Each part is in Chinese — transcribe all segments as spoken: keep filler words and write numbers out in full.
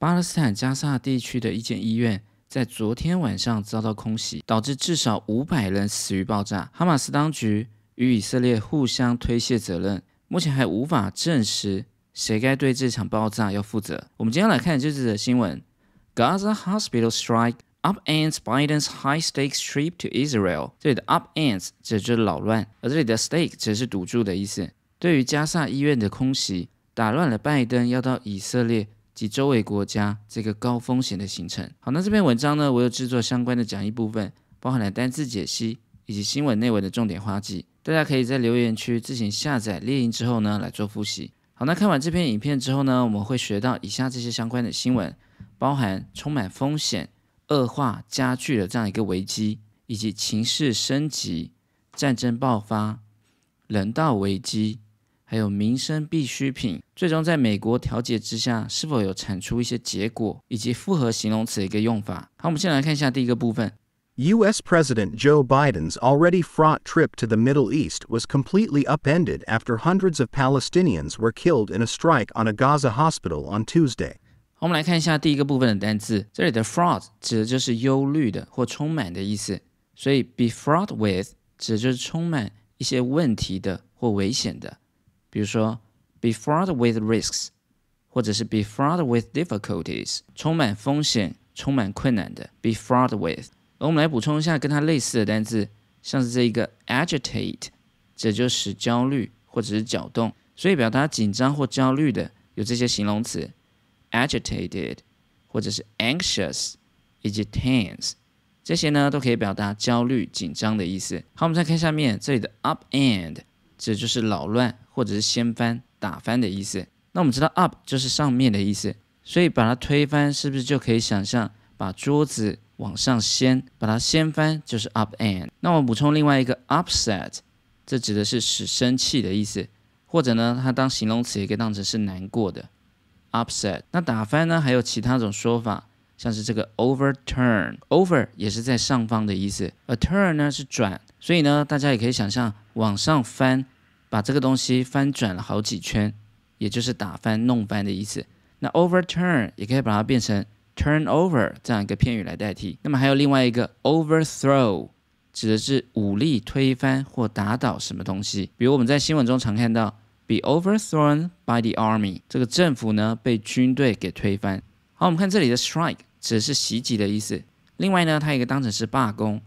巴勒斯坦加萨地区的一间医院在昨天晚上遭到空袭，导致至少五百人死于爆炸。哈马斯当局与以色列互相推卸责任，目前还无法证实谁该对这场爆炸要负责。我们今天来看这次的新闻 ：Gaza hospital strike upends Biden's high-stakes trip to Israel。这里的 upends 指的就是扰乱，而这里的 stake 则是赌注的意思。对于加萨医院的空袭，打乱了拜登要到以色列及周围国家这个高风险的行程。好，那这篇文章呢，我有制作相关的讲义部分，包含了单字解析以及新闻内文的重点花记，大家可以在留言区自行下载列印之后呢来做复习。好，那看完这篇影片之后呢，我们会学到以下这些相关的新闻，包含充满风险、恶化加剧的这样一个危机，以及情势升级、战争爆发、人道危机。还有民生必需品，最终在美国调解之下是否有产出一些结果，以及复合形容词的一个用法。好，我们先来看一下第一个部分。U S President Joe Biden's already fraught trip to the Middle East was completely upended after hundreds of Palestinians were killed in a strike on a Gaza hospital on Tuesday。我们来看一下第一个部分的单字，这里的 fraught 指的就是忧虑的或充满的意思，所以 be fraught with 指的就是充满一些问题的或危险的。比如说 be fraught with risks 或者是 be fraught with difficulties， 充满风险充满困难的 be fraught with。 而我们来补充一下跟它类似的单字，像是这一个 agitate 这就使焦虑或者是搅动，所以表达紧张或焦虑的有这些形容词 agitated 或者是 anxious 以及 tense， 这些呢都可以表达焦虑紧张的意思。好，我们再看下面这里的 upend， 这就是扰乱或者是掀翻打翻的意思。那我们知道 up 就是上面的意思，所以把它推翻是不是就可以想象把桌子往上掀，把它掀翻就是 upend。 那我们补充另外一个 upset， 这指的是使生气的意思，或者呢它当形容词也可以当成是难过的 upset。 那打翻呢还有其他种说法，像是这个 overturn， over 也是在上方的意思，而 turn 呢是转，所以呢大家也可以想象往上翻，把这个东西翻转了好几圈，也就是打翻弄翻的意思。那 overturn 也可以把它变成 turn over 这样一个片语来代替。那么还有另外一个 overthrow， 指的是武力推翻或打倒什么东西，比如我们在新闻中常看到 be overthrown by the army， 这个政府呢被军队给推翻。好，我们看这里的 strike 指的是袭击的意思，另外呢它也可以当成是罢工，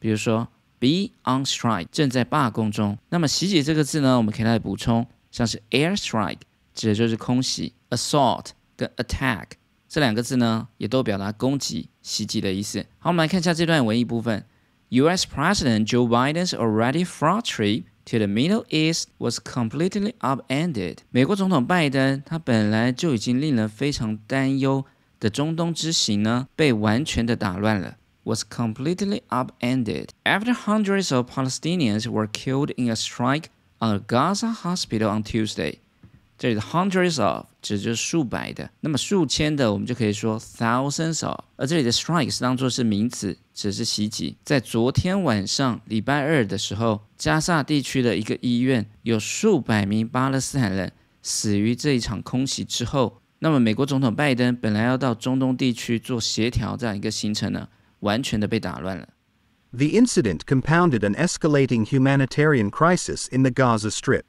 比如说be on strike 正在罢工中。那么袭击这个字呢，我们可以来补充像是 air strike 指的就是空袭， assault 跟 attack 这两个字呢也都表达攻击袭击的意思。好，我们来看一下这段文艺部分。 U S President Joe Biden's already fraught trip to the Middle East was completely upended。 美国总统拜登他本来就已经令人非常担忧的中东之行呢被完全的打乱了，was completely upended after hundreds of Palestinians were killed in a strike on a Gaza hospital on Tuesday。 这里的 hundreds of 指就是数百的，那么数千的我们就可以说 thousands of， 而这里的 strike 是当作是名词，指是袭击。在昨天晚上礼拜二的时候，加萨地区的一个医院有数百名巴勒斯坦人死于这一场空袭之后，那么美国总统拜登本来要到中东地区做协调这样一个行程呢完全的被打乱了。 The incident compounded an escalating humanitarian crisis in the Gaza Strip.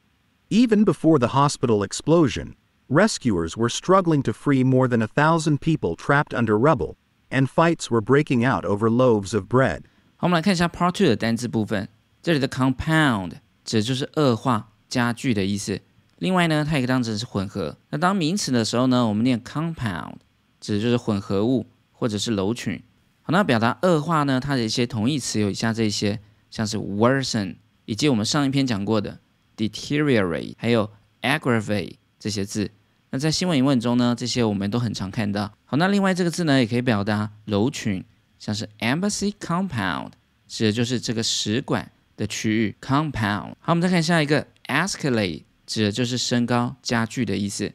Even before the hospital explosion, rescuers were struggling to free more than a thousand people trapped under rubble, and fights were breaking out over loaves of bread。 好，我们来看一下 Part 二 的单字部分，这里的 compound 指的就是恶化加剧的意思，另外呢它也可以当成是混合。那当名词的时候呢，我们念 compound 指的就是混合物或者是楼群。好，那表达恶化呢，它的一些同义词有以下这些，像是 worsen 以及我们上一篇讲过的 deteriorate 还有 aggravate 这些字。那在新闻英文中呢，这些我们都很常看到。好，那另外这个字呢也可以表达楼群，像是 embassy compound 指的就是这个使馆的区域 compound。 好，我们再看下一个 escalate 指的就是升高加剧的意思。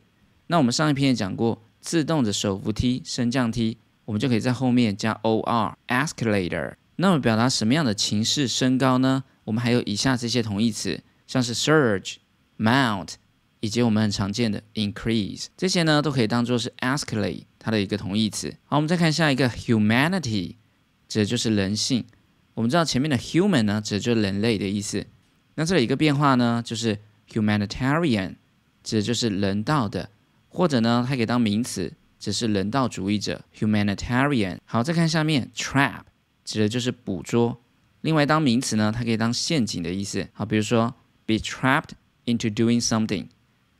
那我们上一篇也讲过自动的手扶梯升降梯，我们就可以在后面加 or escalator。 那么表达什么样的情势升高呢？我们还有以下这些同义词，像是 surge、mount 以及我们很常见的 increase， 这些呢都可以当做是 escalate 它的一个同义词。好，我们再看下一个 humanity， 指的就是人性。我们知道前面的 human 呢，指的就是人类的意思。那这里一个变化呢，就是 humanitarian， 指的就是人道的，或者呢，它可以当名词，只是人道主义者 humanitarian。好，再看下面 trap， 指的就是捕捉。另外当名词呢，它可以当陷阱的意思。好，比如说 be trapped into doing something，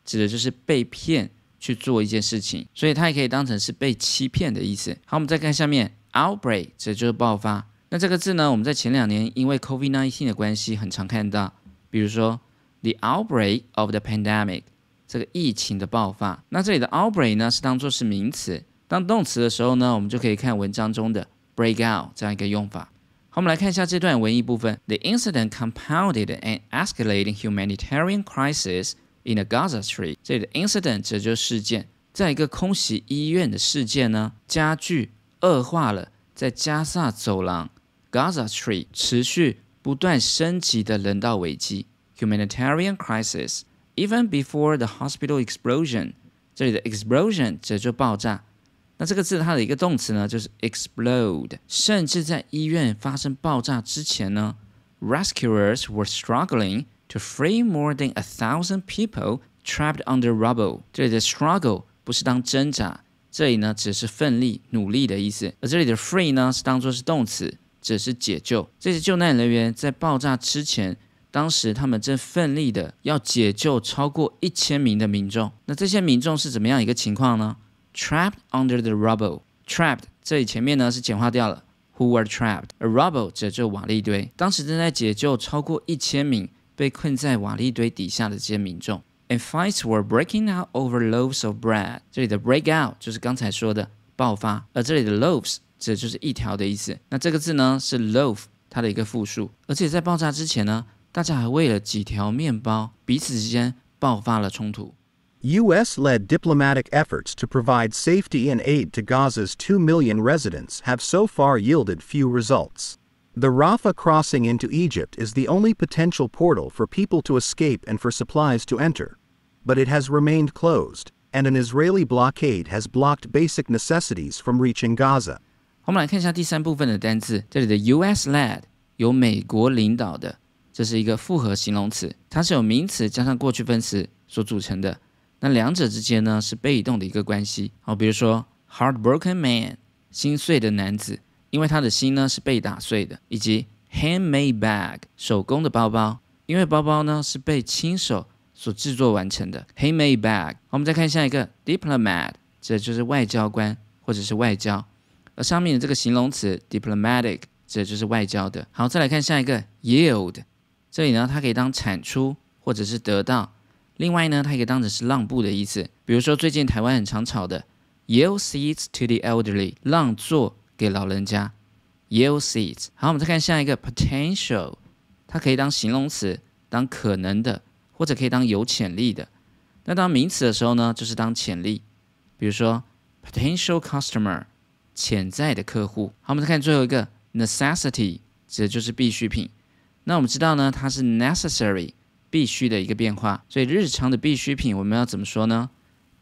指的就是被骗去做一件事情，所以它也可以当成是被欺骗的意思。好，我们再看下面 outbreak， 指的就是爆发。那这个字呢，我们在前两年因为 COVID 十九 的关系很常看到，比如说 the outbreak of the pandemic， 这个疫情的爆发。那这里的 outbreak 呢是当作是名词，当动词的时候呢，我们就可以看文章中的 break out 这样一个用法。好，我们来看一下这段文艺部分。The incident compounded an escalating humanitarian crisis in the Gaza Strip， 这里的 incident 指的就是事件，在一个空袭医院的事件呢，加剧恶化了在加萨走廊 Gaza Strip 持续不断升级的人道危机 humanitarian crisis。 Even before the hospital explosion， 这里的 explosion 指的就是爆炸。那这个字它的一个动词呢，就是 explode。 甚至在医院发生爆炸之前呢， rescuers were struggling to free more than a thousand people trapped under rubble。 这里的 struggle 不是当挣扎，这里呢只是奋力努力的意思。而这里的 free 呢是当作是动词，只是解救。这些救难人员在爆炸之前，当时他们正奋力的要解救超过一千名的民众。那这些民众是怎么样一个情况呢？ Trapped under the rubble。 Trapped 这里前面呢是简化掉了 Who were trapped， 而 rubble 指的就是瓦砾堆。当时正在解救超过一千名被困在瓦砾堆底下的这些民众。 And fights were breaking out over loaves of bread。 这里的 break out 就是刚才说的爆发，而这里的 loaves 指的就是一条的意思。那这个字呢是 loaf 它的一个复数，而且在爆炸之前呢，大家还为了几条面包彼此之间爆发了冲突。 U S-led diplomatic efforts to provide safety and aid to Gaza's two million residents have so far yielded few results. The Rafah crossing into Egypt is the only potential portal for people to escape and for supplies to enter. But it has remained closed, and an Israeli blockade has blocked basic necessities from reaching Gaza. 我们来看一下第三部分的单字，这里的 U S-led 由美国领导的，这是一个复合形容词，它是由名词加上过去分词所组成的。那两者之间呢是被动的一个关系。好，比如说 heartbroken man， 心碎的男子。因为他的心呢是被打碎的，以及 handmade bag， 手工的包包，因为包包呢是被亲手所制作完成的 handmade bag。我们再看下一个 diplomat， 这就是外交官或者是外交，而上面的这个形容词 diplomatic， 这就是外交的。好，再来看下一个 yield， 这里呢它可以当产出或者是得到，另外呢它也可以当成是让步的意思。比如说最近台湾很常吵的 yield seats to the elderly， 让座给老人家 yield seats。 好，我们再看下一个 potential， 它可以当形容词，当可能的，或者可以当有潜力的。那当名词的时候呢，就是当潜力，比如说 potential customer， 潜在的客户。好，我们再看最后一个 necessity， 指的就是必需品。那我们知道呢，它是 necessary 必须的一个变化，所以日常的必需品我们要怎么说呢？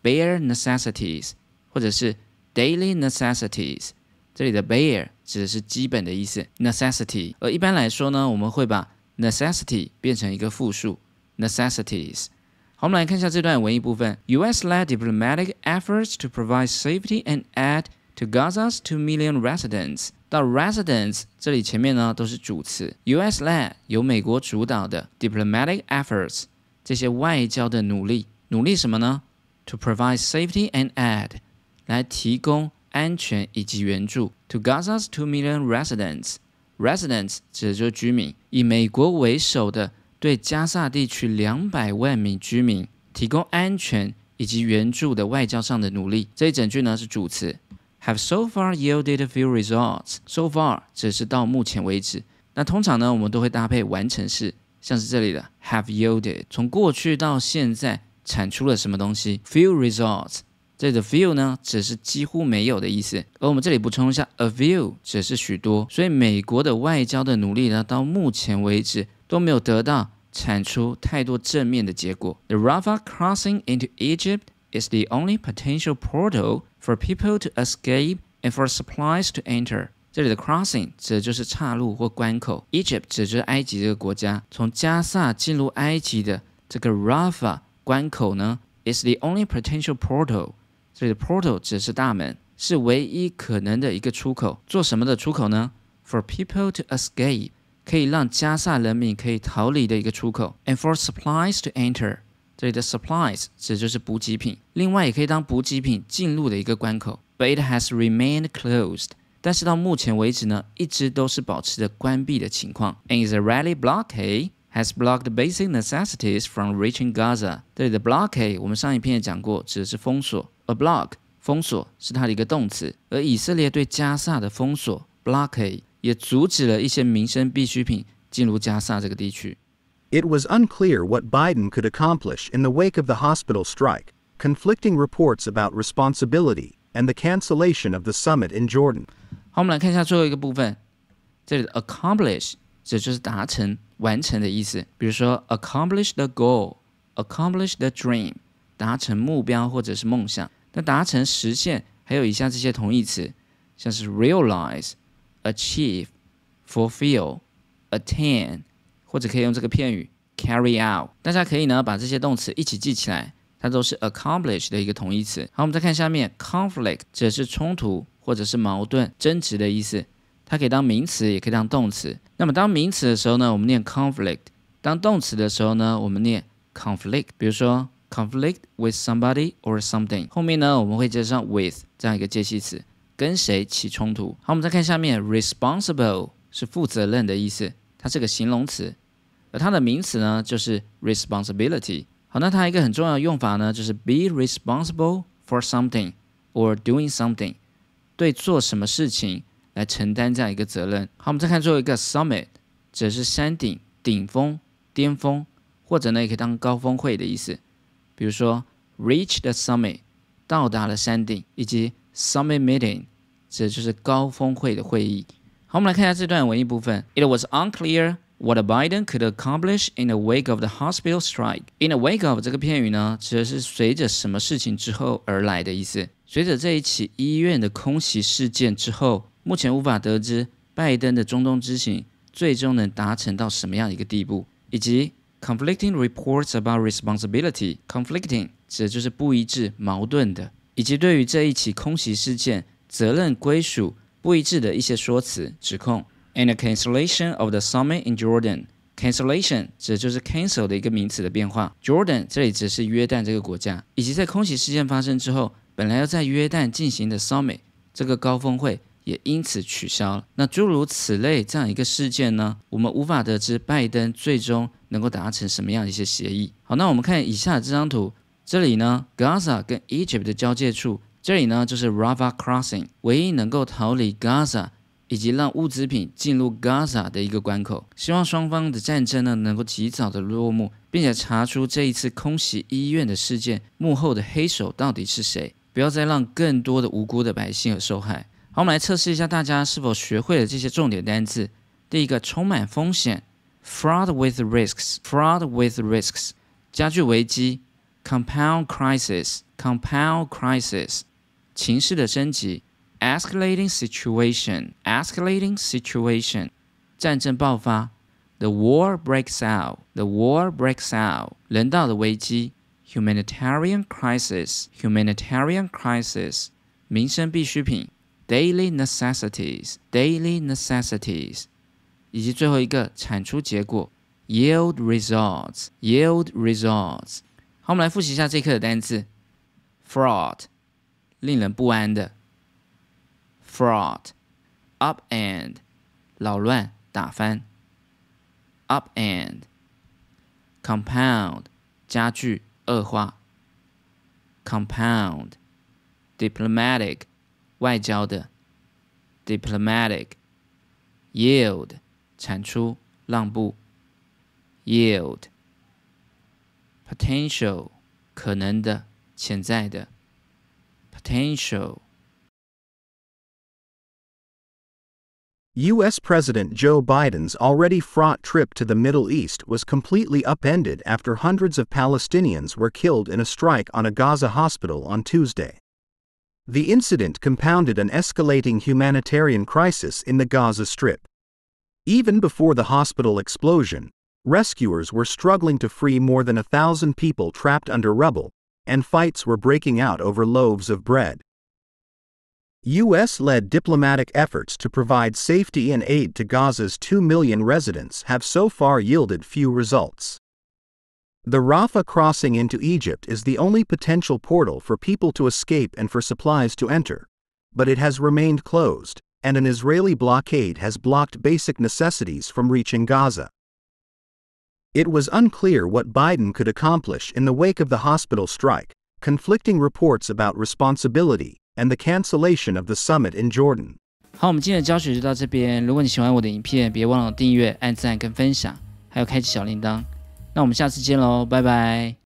bare necessities 或者是 daily necessities。这里的 bare 指的是基本的意思 necessity， 而一般来说呢，我们会把 necessity 变成一个复数 necessities。 好，我们来看一下这段文艺部分。 U S-led diplomatic efforts to provide safety and aid to Gaza's two million residents。 到 residents 这里前面呢都是主词。 U S-led 由美国主导的 diplomatic efforts 这些外交的努力，努力什么呢？ to provide safety and aid 来提供安全以及援助 to Gaza's two million residents。 residents 指的就是居民，以美国为首的对加萨地区两百万名居民提供安全以及援助的外交上的努力。这一整句呢是主词 have so far yielded a few results。 so far 只是到目前为止。那通常呢我们都会搭配完成式，像是这里的 have yielded 从过去到现在产出了什么东西。 few results 这里的 few 呢，只是几乎没有的意思，而我们这里补充一下 a few 只是许多，所以美国的外交的努力呢，到目前为止都没有得到产出太多正面的结果。The Rafah crossing into Egypt is the only potential portal for people to escape and for supplies to enter. 这里的 crossing 指的就是岔路或关口。Egypt 指的就是埃及这个国家。从加萨进入埃及的这个 Rafah 关口呢 ，is the only potential portal。这里的 portal 指的是大门，是唯一可能的一个出口。做什么的出口呢 ？For people to escape， 可以让加萨人民可以逃离的一个出口。And for supplies to enter。 这里的 supplies 指的就是补给品，另外也可以当补给品进入的一个关口。But it has remained closed， 但是到目前为止呢，一直都是保持着关闭的情况。An Israeli blockade has blocked basic necessities from reaching Gaza。这里的 blockade 我们上一篇也讲过，指的是封锁。A block 封锁是它的一个动词，而以色列对加萨的封锁 blockade 也阻止了一些民生必需品进入加萨这个地区。 It was unclear what Biden could accomplish in the wake of the hospital strike, conflicting reports about responsibility and the cancellation of the summit in Jordan. 好，我们来看一下最后一个部分。这里的 accomplish 指就是达成、完成的意思。比如说 accomplish the goal, accomplish the dream， 达成目标或者是梦想。那达成、实现还有以下这些同义词，像是 realize, achieve, fulfill, attain。 或者可以用这个片语 carry out， 大家可以呢把这些动词一起记起来，它都是 accomplish 的一个同义词。好，我们再看下面 ，conflict 指的是冲突或者是矛盾、争执的意思，它可以当名词，也可以当动词。那么当名词的时候呢，我们念 conflict； 当动词的时候呢，我们念 conflict。比如说 conflict with somebody or something， 后面呢我们会接上 with 这样一个介系词，跟谁起冲突。好，我们再看下面 ，responsible 是负责任的意思。 它是个形容词，而它的名词呢就是 responsibility。好，那它一个很重要的用法呢，就是 be responsible for something or doing something， 对做什么事情来承担这样一个责任。好，我们再看最后一个 summit， 指的是山顶、顶峰、巅峰，或者呢也可以当高峰会的意思。比如说 reach the summit， 到达了山顶，以及 summit meeting， 指的就是高峰会的会议。 好，我们来看一下这段文艺部分。It was unclear what Biden could accomplish in the wake of the hospital strike. In the wake of 这个片语呢，指的是随着什么事情之后而来的意思。随着这一起医院的空袭事件之后，目前无法得知拜登的中东之行最终能达成到什么样的一个地步，以及 conflicting reports about responsibility. Conflicting 指的就是不一致、矛盾的，以及对于这一起空袭事件责任归属。 不一致的一些说辞、指控。And the cancellation of the summit in Jordan. Cancellation 指的就是 cancel 的一个名词的变化。Jordan 这里指的是约旦这个国家，以及在空袭事件发生之后，本来要在约旦进行的 summit 这个高峰会也因此取消了。那诸如此类这样一个事件呢，我们无法得知拜登最终能够达成什么样的一些协议。好，那我们看以下这张图，这里呢 ，Gaza 跟 Egypt 的交界处。 这里呢，就是 Rafah Crossing 唯一能够逃离 Gaza 以及让物资品进入 Gaza 的一个关口。希望双方的战争呢能够及早的落幕，并且查出这一次空袭医院的事件幕后的黑手到底是谁，不要再让更多的无辜的百姓而受害。好，我们来测试一下大家是否学会了这些重点单词。第一个，充满风险 ，fraught with risks，fraught with risks， 加剧危机 ，compound crisis，compound crisis。 情势的升级 ，escalating situation，escalating situation， 战争爆发 ，the war breaks out，the war breaks out， 人道的危机 ，humanitarian crisis，humanitarian crisis， 民生必需品 ，daily necessities，daily necessities， 以及最后一个产出结果 ，yield results，yield results。好，我们来复习一下这课的单词 ，fraud。 令人不安的 ，fraud, upend, 扰乱、打翻 ，upend, compound, 加剧、恶化 ，compound, diplomatic, 外交的 ，diplomatic, yield, 产出、让步 ，yield, potential, 可能的、潜在的。 Potential. U S President Joe Biden's already fraught trip to the Middle East was completely upended after hundreds of Palestinians were killed in a strike on a Gaza hospital on Tuesday. The incident compounded an escalating humanitarian crisis in the Gaza Strip. Even before the hospital explosion, rescuers were struggling to free more than a thousand people trapped under rubble, and fights were breaking out over loaves of bread. U S-led diplomatic efforts to provide safety and aid to Gaza's two million residents have so far yielded few results. The Rafah crossing into Egypt is the only potential portal for people to escape and for supplies to enter, but it has remained closed, and an Israeli blockade has blocked basic necessities from reaching Gaza. It was unclear what Biden could accomplish in the wake of the hospital strike, conflicting reports about responsibility, and the cancellation of the summit in Jordan. 好，我们今天的教学就到这边。如果你喜欢我的影片，别忘了订阅、按赞跟分享，还有开启小铃铛。那我们下次见喽，拜拜。